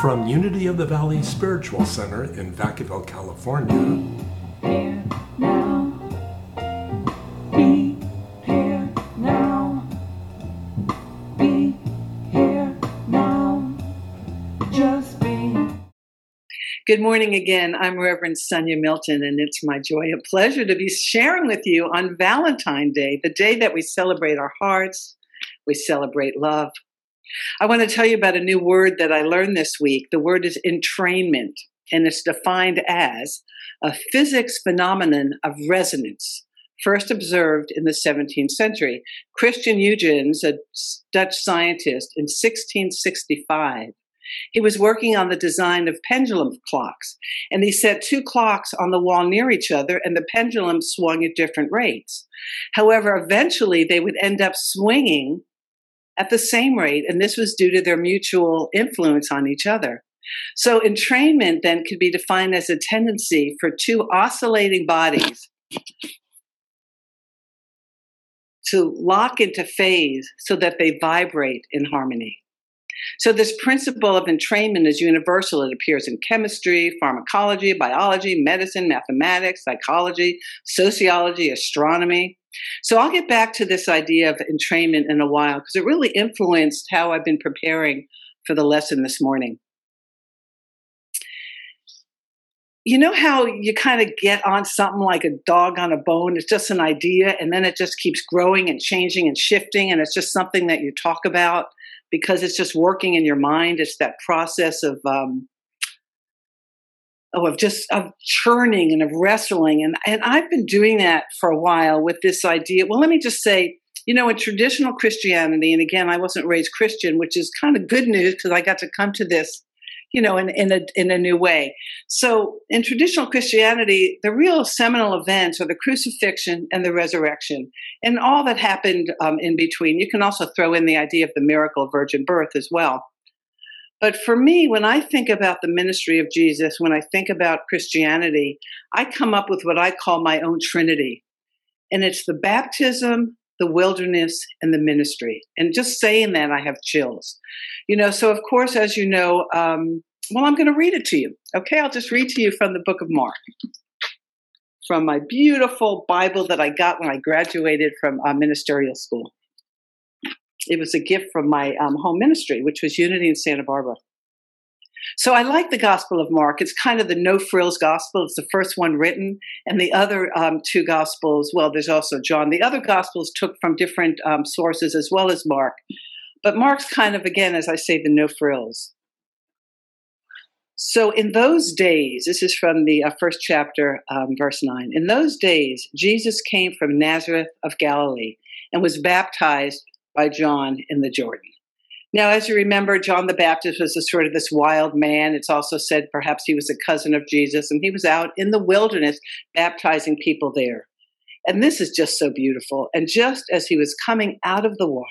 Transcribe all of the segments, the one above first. From Unity of the Valley Spiritual Center in Vacaville, California. Good morning again. I'm Reverend Sonia Milton, and it's my joy and pleasure to be sharing with you on Valentine's Day, the day that we celebrate our hearts, we celebrate love. I want to tell you about a new word that I learned this week. The word is entrainment, and it's defined as a physics phenomenon of resonance, first observed in the 17th century. Christian Huygens, a Dutch scientist, in 1665, he was working on the design of pendulum clocks, and he set two clocks on the wall near each other, and the pendulum swung at different rates. However, eventually they would end up swinging at the same rate, and this was due to their mutual influence on each other. So entrainment then could be defined as a tendency for two oscillating bodies to lock into phase so that they vibrate in harmony. So this principle of entrainment is universal. It appears in chemistry, pharmacology, biology, medicine, mathematics, psychology, sociology, astronomy. So I'll get back to this idea of entrainment in a while because it really influenced how I've been preparing for the lesson this morning. You know how you kind of get on something like a dog on a bone? It's just an idea, and then it just keeps growing and changing and shifting, and it's just something that you talk about. Because it's just working in your mind. It's that process of churning and of wrestling. And I've been doing that for a while with this idea. Well, let me just say, you know, in traditional Christianity, and again, I wasn't raised Christian, which is kind of good news because I got to come to this, you know, in a new way. So in traditional Christianity, the real seminal events are the crucifixion and the resurrection and all that happened in between. You can also throw in the idea of the miracle of virgin birth as well. But for me, when I think about the ministry of Jesus, when I think about Christianity, I come up with what I call my own Trinity. And it's the baptism, the wilderness, and the ministry. And just saying that, I have chills. You know, so of course, as you know, I'm going to read it to you. Okay, I'll just read to you from the book of Mark, from my beautiful Bible that I got when I graduated from ministerial school. It was a gift from my home ministry, which was Unity in Santa Barbara. So I like the Gospel of Mark. It's kind of the no-frills gospel. It's the first one written. And the other two Gospels, well, there's also John. The other Gospels took from different sources as well as Mark. But Mark's kind of, again, as I say, the no-frills. So in those days, this is from the first chapter, verse 9. In those days, Jesus came from Nazareth of Galilee and was baptized by John in the Jordan. Now, as you remember, John the Baptist was sort of this wild man. It's also said perhaps he was a cousin of Jesus, and he was out in the wilderness baptizing people there. And this is just so beautiful. And just as he was coming out of the water,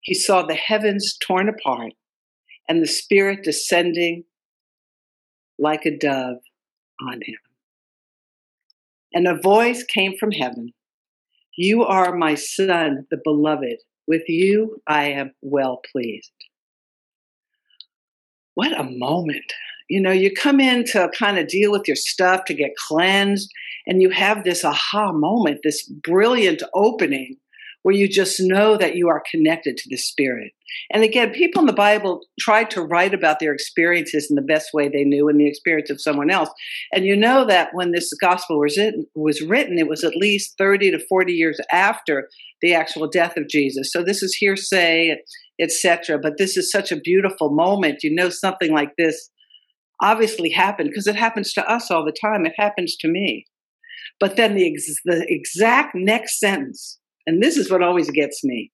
he saw the heavens torn apart and the Spirit descending like a dove on him. And a voice came from heaven, "You are my Son, the beloved. With you, I am well pleased." What a moment. You know, you come in to kind of deal with your stuff, to get cleansed, and you have this aha moment, this brilliant opening where you just know that you are connected to the Spirit. And again, people in the Bible tried to write about their experiences in the best way they knew in the experience of someone else. And you know that when this gospel was written, it was at least 30 to 40 years after the actual death of Jesus. So this is hearsay, etc. But this is such a beautiful moment. You know, something like this obviously happened because it happens to us all the time. It happens to me. But then the exact next sentence, and this is what always gets me.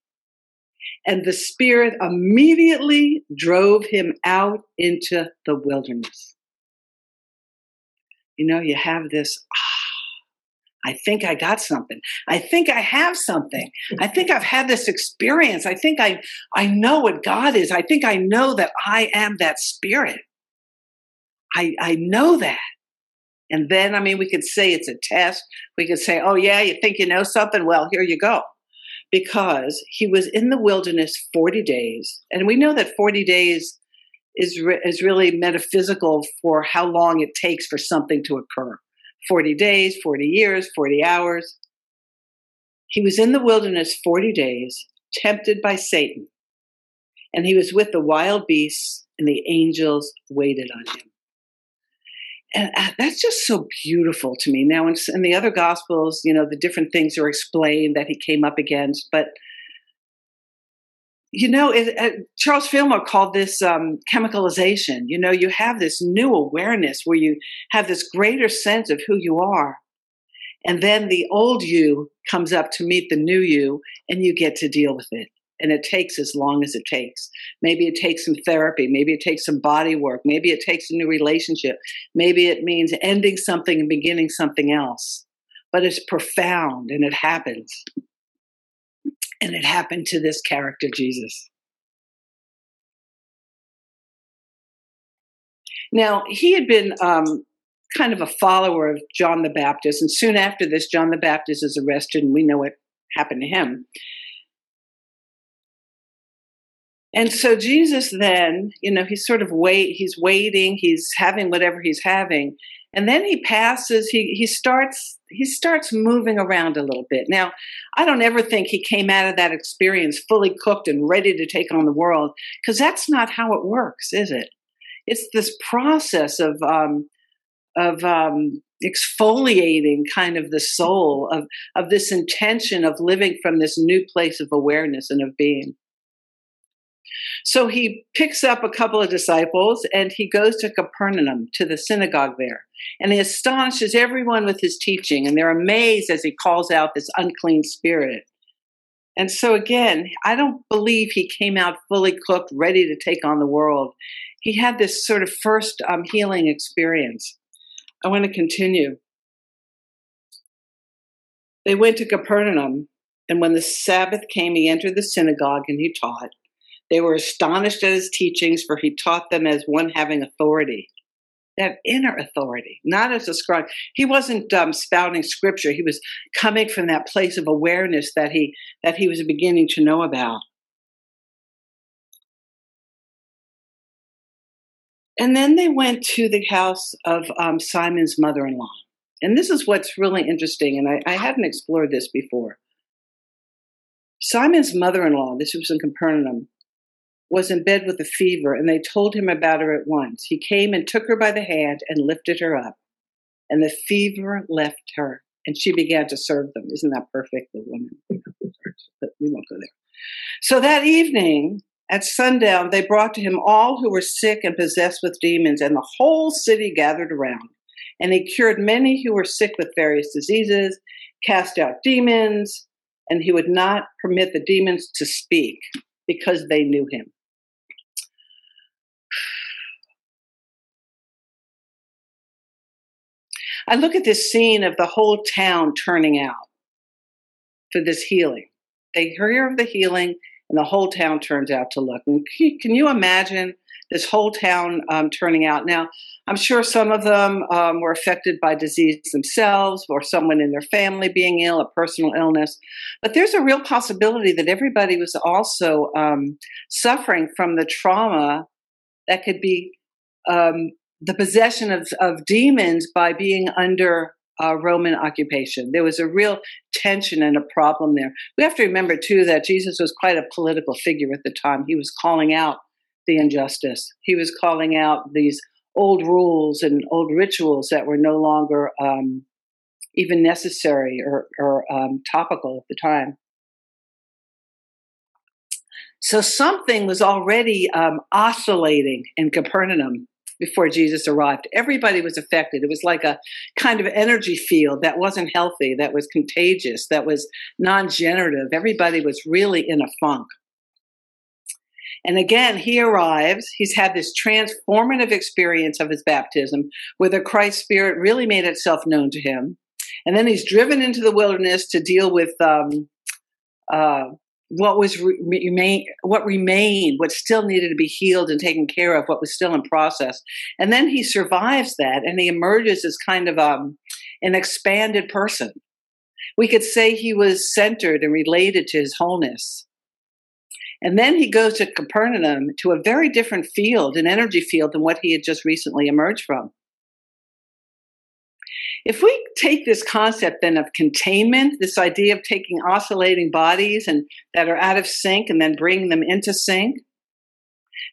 And the Spirit immediately drove him out into the wilderness. You know, you have this, I think I got something. I think I have something. I think I've had this experience. I think I know what God is. I think I know that I am that Spirit. I know that. And then, I mean, we could say it's a test. We could say, oh, yeah, you think you know something? Well, here you go. Because he was in the wilderness 40 days. And we know that 40 days is really metaphysical for how long it takes for something to occur. 40 days, 40 years, 40 hours. He was in the wilderness 40 days, tempted by Satan, and he was with the wild beasts, and the angels waited on him. And that's just so beautiful to me. Now, in the other Gospels, you know, the different things are explained that he came up against. But, you know, Charles Fillmore called this chemicalization. You know, you have this new awareness where you have this greater sense of who you are. And then the old you comes up to meet the new you, and you get to deal with it. And it takes as long as it takes. Maybe it takes some therapy. Maybe it takes some body work. Maybe it takes a new relationship. Maybe it means ending something and beginning something else. But it's profound, and it happens. And it happened to this character, Jesus. Now, he had been kind of a follower of John the Baptist. And soon after this, John the Baptist is arrested, and we know what happened to him. And so Jesus then, you know, he's sort of he's waiting, he's having whatever he's having. And then he passes, he starts moving around a little bit. Now, I don't ever think he came out of that experience fully cooked and ready to take on the world, because that's not how it works, is it? It's this process of exfoliating kind of the soul, of this intention of living from this new place of awareness and of being. So he picks up a couple of disciples, and he goes to Capernaum, to the synagogue there. And he astonishes everyone with his teaching, and they're amazed as he calls out this unclean spirit. And so again, I don't believe he came out fully cooked, ready to take on the world. He had this sort of first healing experience. I want to continue. They went to Capernaum, and when the Sabbath came, he entered the synagogue and he taught. They were astonished at his teachings, for he taught them as one having authority, that inner authority, not as a scribe. He wasn't spouting scripture. He was coming from that place of awareness that he was beginning to know about. And then they went to the house of Simon's mother-in-law. And this is what's really interesting, and I hadn't explored this before. Simon's mother-in-law, this was in Capernaum, was in bed with a fever, and they told him about her at once. He came and took her by the hand and lifted her up, and the fever left her, and she began to serve them. Isn't that perfect? The woman, but we won't go there. So that evening at sundown, they brought to him all who were sick and possessed with demons, and the whole city gathered around, and he cured many who were sick with various diseases, cast out demons, and he would not permit the demons to speak because they knew him. I look at this scene of the whole town turning out for this healing. They hear of the healing, and the whole town turns out to look. And can you imagine this whole town turning out? Now, I'm sure some of them were affected by disease themselves, or someone in their family being ill, a personal illness. But there's a real possibility that everybody was also suffering from the trauma that could be the possession of demons by being under Roman occupation. There was a real tension and a problem there. We have to remember, too, that Jesus was quite a political figure at the time. He was calling out the injustice. He was calling out these old rules and old rituals that were no longer even necessary or topical at the time. So something was already oscillating in Capernaum before Jesus arrived. Everybody was affected. It was like a kind of energy field that wasn't healthy, that was contagious, that was non-generative. Everybody was really in a funk. And again, he arrives, he's had this transformative experience of his baptism where the Christ spirit really made itself known to him. And then he's driven into the wilderness to deal with what still needed to be healed and taken care of, what was still in process. And then he survives that, and he emerges as kind of an expanded person. We could say he was centered and related to his wholeness. And then he goes to Capernaum, to a very different field, an energy field, than what he had just recently emerged from. If we take this concept then of containment, this idea of taking oscillating bodies and that are out of sync and then bringing them into sync,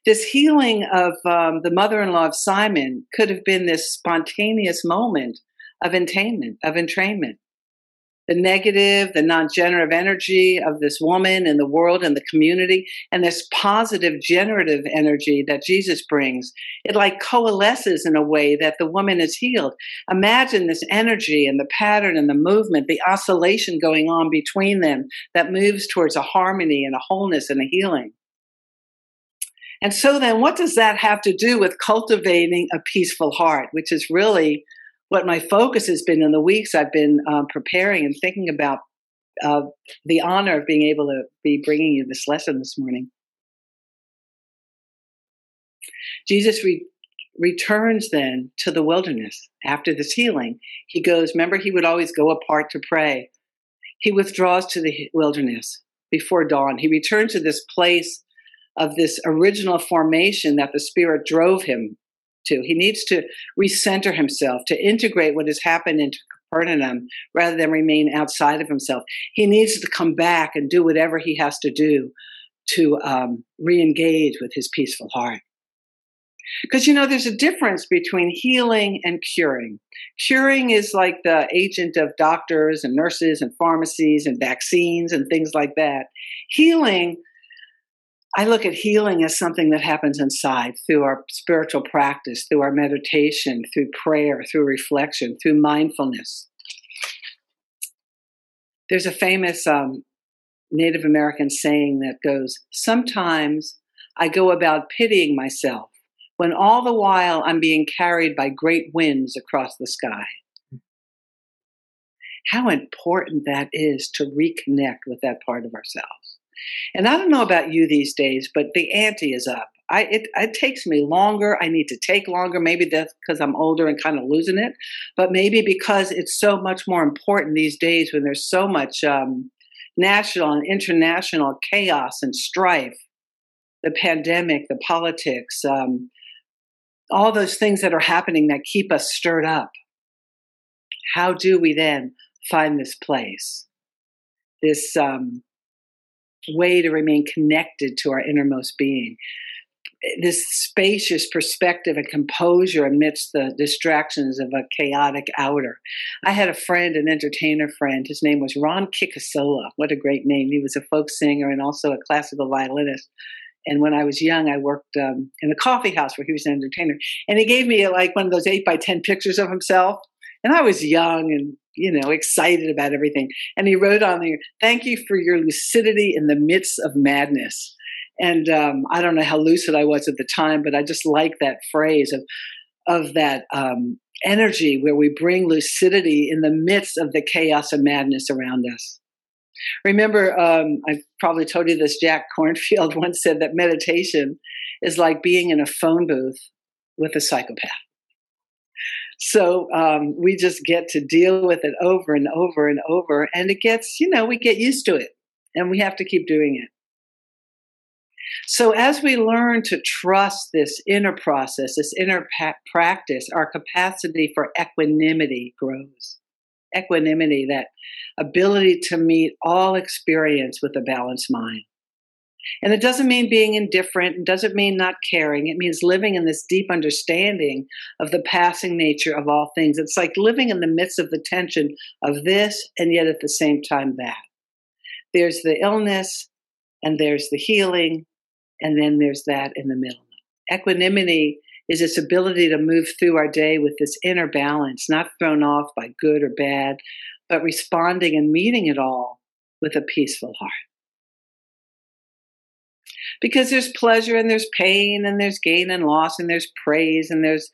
this healing of the mother-in-law of Simon could have been this spontaneous moment of entrainment. The negative, the non-generative energy of this woman and the world and the community, and this positive generative energy that Jesus brings, it like coalesces in a way that the woman is healed. Imagine this energy and the pattern and the movement, the oscillation going on between them that moves towards a harmony and a wholeness and a healing. And so then what does that have to do with cultivating a peaceful heart, which is really what my focus has been in the weeks I've been preparing and thinking about the honor of being able to be bringing you this lesson this morning. Jesus returns then to the wilderness after this healing. He goes, remember, he would always go apart to pray. He withdraws to the wilderness before dawn. He returns to this place of this original formation that the Spirit drove him to. He needs to recenter himself, to integrate what has happened into Capernaum rather than remain outside of himself. He needs to come back and do whatever he has to do to re-engage with his peaceful heart. Because, you know, there's a difference between healing and curing. Curing is like the agent of doctors and nurses and pharmacies and vaccines and things like that. Healing, I look at healing as something that happens inside through our spiritual practice, through our meditation, through prayer, through reflection, through mindfulness. There's a famous Native American saying that goes, "Sometimes I go about pitying myself when all the while I'm being carried by great winds across the sky." How important that is to reconnect with that part of ourselves. And I don't know about you these days, but the ante is up. It takes me longer. I need to take longer. Maybe that's because I'm older and kind of losing it, but maybe because it's so much more important these days when there's so much national and international chaos and strife, the pandemic, the politics, all those things that are happening that keep us stirred up. How do we then find this place, this way to remain connected to our innermost being, this spacious perspective and composure amidst the distractions of a chaotic outer? I had a friend, an entertainer friend, his name was Ron Kikisola. What a great name. He was a folk singer and also a classical violinist. And when I was young, I worked in a coffee house where he was an entertainer. And he gave me like one of those 8x10 pictures of himself. And I was young and, you know, excited about everything. And he wrote on there, "Thank you for your lucidity in the midst of madness." And I don't know how lucid I was at the time, but I just like that phrase of that energy where we bring lucidity in the midst of the chaos and madness around us. Remember, I've probably told you this, Jack Cornfield once said that meditation is like being in a phone booth with a psychopath. So we just get to deal with it over and over and over, and it gets, you know, we get used to it, and we have to keep doing it. So as we learn to trust this inner process, this inner practice, our capacity for equanimity grows. Equanimity, that ability to meet all experience with a balanced mind. And it doesn't mean being indifferent. It doesn't mean not caring. It means living in this deep understanding of the passing nature of all things. It's like living in the midst of the tension of this and yet at the same time that. There's the illness and there's the healing, and then there's that in the middle. Equanimity is this ability to move through our day with this inner balance, not thrown off by good or bad, but responding and meeting it all with a peaceful heart. Because there's pleasure and there's pain and there's gain and loss and there's praise and there's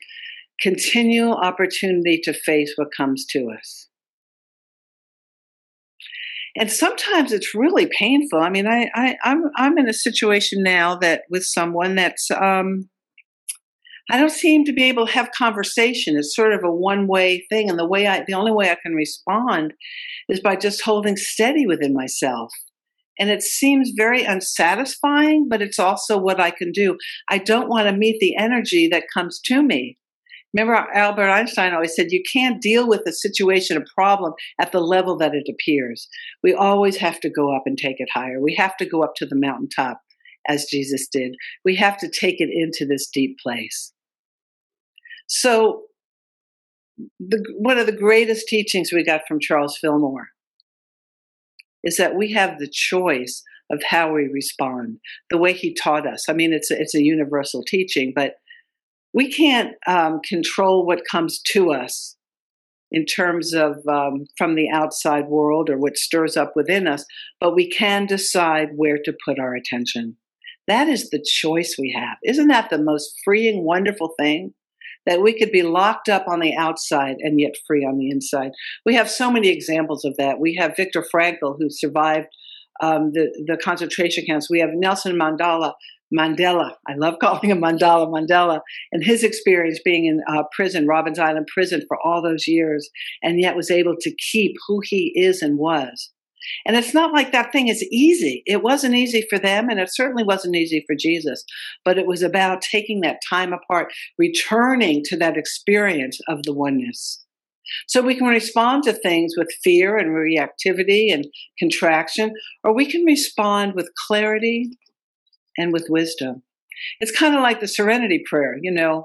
continual opportunity to face what comes to us. And sometimes it's really painful. I mean, I'm in a situation now that with someone that's, I don't seem to be able to have conversation. It's sort of a one-way thing. And the only way I can respond is by just holding steady within myself And it seems very unsatisfying, but it's also what I can do. I don't want to meet the energy that comes to me. Remember, Albert Einstein always said, you can't deal with a situation, a problem, at the level that it appears. We always have to go up and take it higher. We have to go up to the mountaintop, as Jesus did. We have to take it into this deep place. So one of the greatest teachings we got from Charles Fillmore is that we have the choice of how we respond, the way he taught us. I mean, it's a universal teaching, but we can't control what comes to us in terms of from the outside world or what stirs up within us, but we can decide where to put our attention. That is the choice we have. Isn't that the most freeing, wonderful thing? That we could be locked up on the outside and yet free on the inside. We have so many examples of that. We have Viktor Frankl, who survived the concentration camps. We have Nelson Mandela. I love calling him Mandela, and his experience being in prison, Robben Island prison, for all those years, and yet was able to keep who he is and was. And it's not like that thing is easy. It wasn't easy for them, and it certainly wasn't easy for Jesus. But it was about taking that time apart, returning to that experience of the oneness. So we can respond to things with fear and reactivity and contraction, or we can respond with clarity and with wisdom. It's kind of like the Serenity Prayer,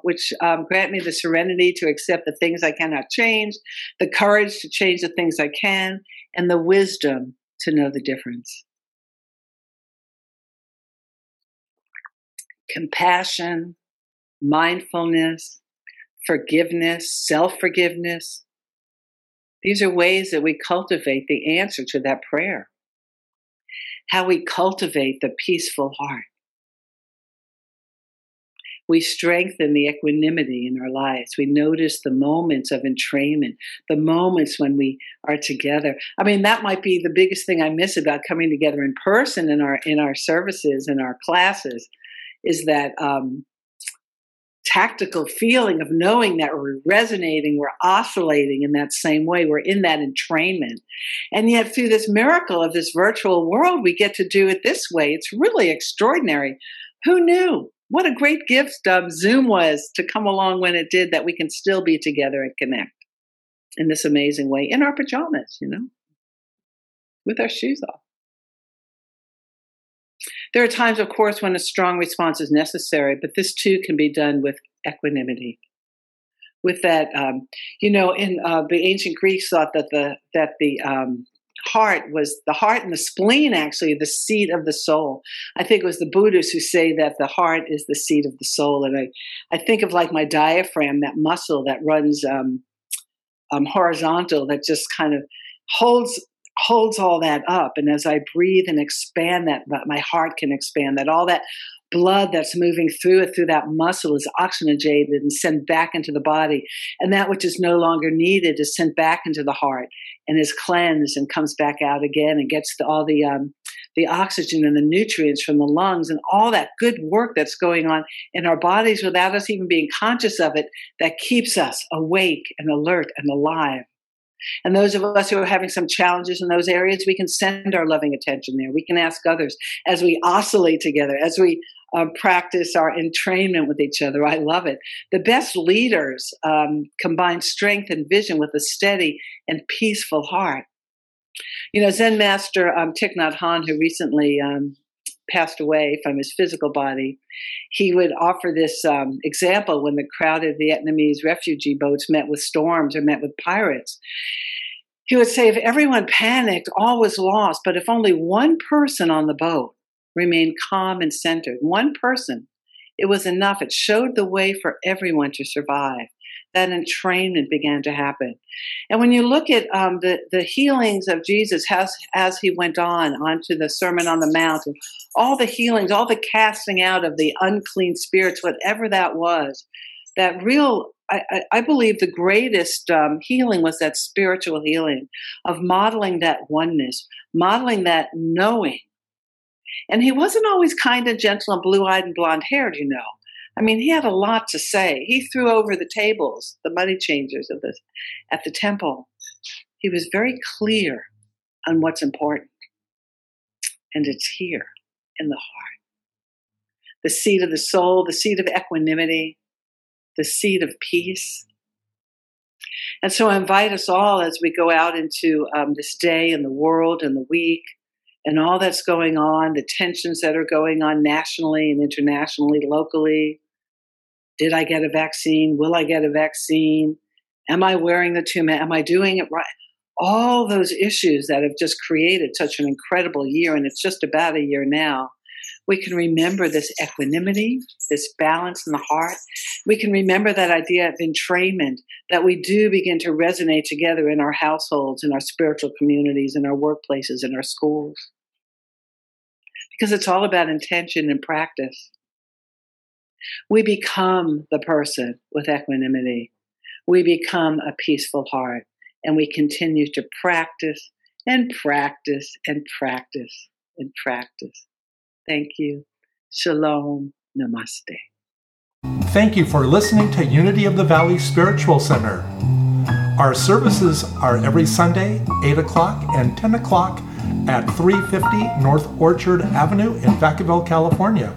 which grant me the serenity to accept the things I cannot change, the courage to change the things I can, and the wisdom to know the difference. Compassion, mindfulness, forgiveness, self-forgiveness. These are ways that we cultivate the answer to that prayer. How we cultivate the peaceful heart. We strengthen the equanimity in our lives. We notice the moments of entrainment, the moments when we are together. I mean, that might be the biggest thing I miss about coming together in person in our services and our classes, is that tactical feeling of knowing that we're resonating, we're oscillating in that same way. We're in that entrainment. And yet through this miracle of this virtual world, we get to do it this way. It's really extraordinary. Who knew? What a great gift Zoom was to come along when it did, that we can still be together and connect in this amazing way, in our pajamas, with our shoes off. There are times, of course, when a strong response is necessary, but this too can be done with equanimity. With that, in the ancient Greeks thought that the heart was the heart, and the spleen actually the seat of the soul. I think it was the Buddhists who say that the heart is the seat of the soul, and I think of like my diaphragm, that muscle that runs horizontal, that just kind of holds all that up. And as I breathe and expand that my heart can expand, that all that blood that's moving through it, through that muscle, is oxygenated and sent back into the body. And that which is no longer needed is sent back into the heart and is cleansed and comes back out again and gets all the oxygen and the nutrients from the lungs and all that good work that's going on in our bodies without us even being conscious of it, that keeps us awake and alert and alive. And those of us who are having some challenges in those areas, we can send our loving attention there. We can ask others as we oscillate together, as we practice our entrainment with each other. I love it. The best leaders combine strength and vision with a steady and peaceful heart. Zen master Thich Nhat Hanh, who recently passed away from his physical body, he would offer this example when the crowded Vietnamese refugee boats met with storms or met with pirates. He would say, if everyone panicked, all was lost, but if only one person on the boat remained calm and centered, one person, it was enough. It showed the way for everyone to survive. That entrainment began to happen. And when you look at the healings of Jesus as he went onto the Sermon on the Mount, and all the healings, all the casting out of the unclean spirits, whatever that was, that real, I believe the greatest healing was that spiritual healing of modeling that oneness, modeling that knowing. And he wasn't always kind and gentle and blue-eyed and blonde-haired, I mean, he had a lot to say. He threw over the tables, the money changers at the temple. He was very clear on what's important. and it's here in the heart. The seat of the soul, the seat of equanimity, the seat of peace. And so I invite us all as we go out into this day and the world and the week and all that's going on, the tensions that are going on nationally and internationally, locally. Did I get a vaccine? Will I get a vaccine? Am I wearing the two masks? Am I doing it right? All those issues that have just created such an incredible year, and it's just about a year now. We can remember this equanimity, this balance in the heart. We can remember that idea of entrainment, that we do begin to resonate together in our households, in our spiritual communities, in our workplaces, in our schools. Because it's all about intention and practice. We become the person with equanimity. We become a peaceful heart, and we continue to practice and practice and practice and practice. Thank you. Shalom. Namaste. Thank you for listening to Unity of the Valley Spiritual Center. Our services are every Sunday, 8 o'clock and 10 o'clock at 350 North Orchard Avenue in Vacaville, California.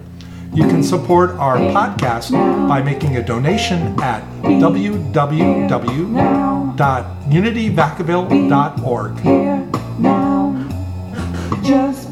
You can support our podcast by making a donation at www.unityvacaville.org.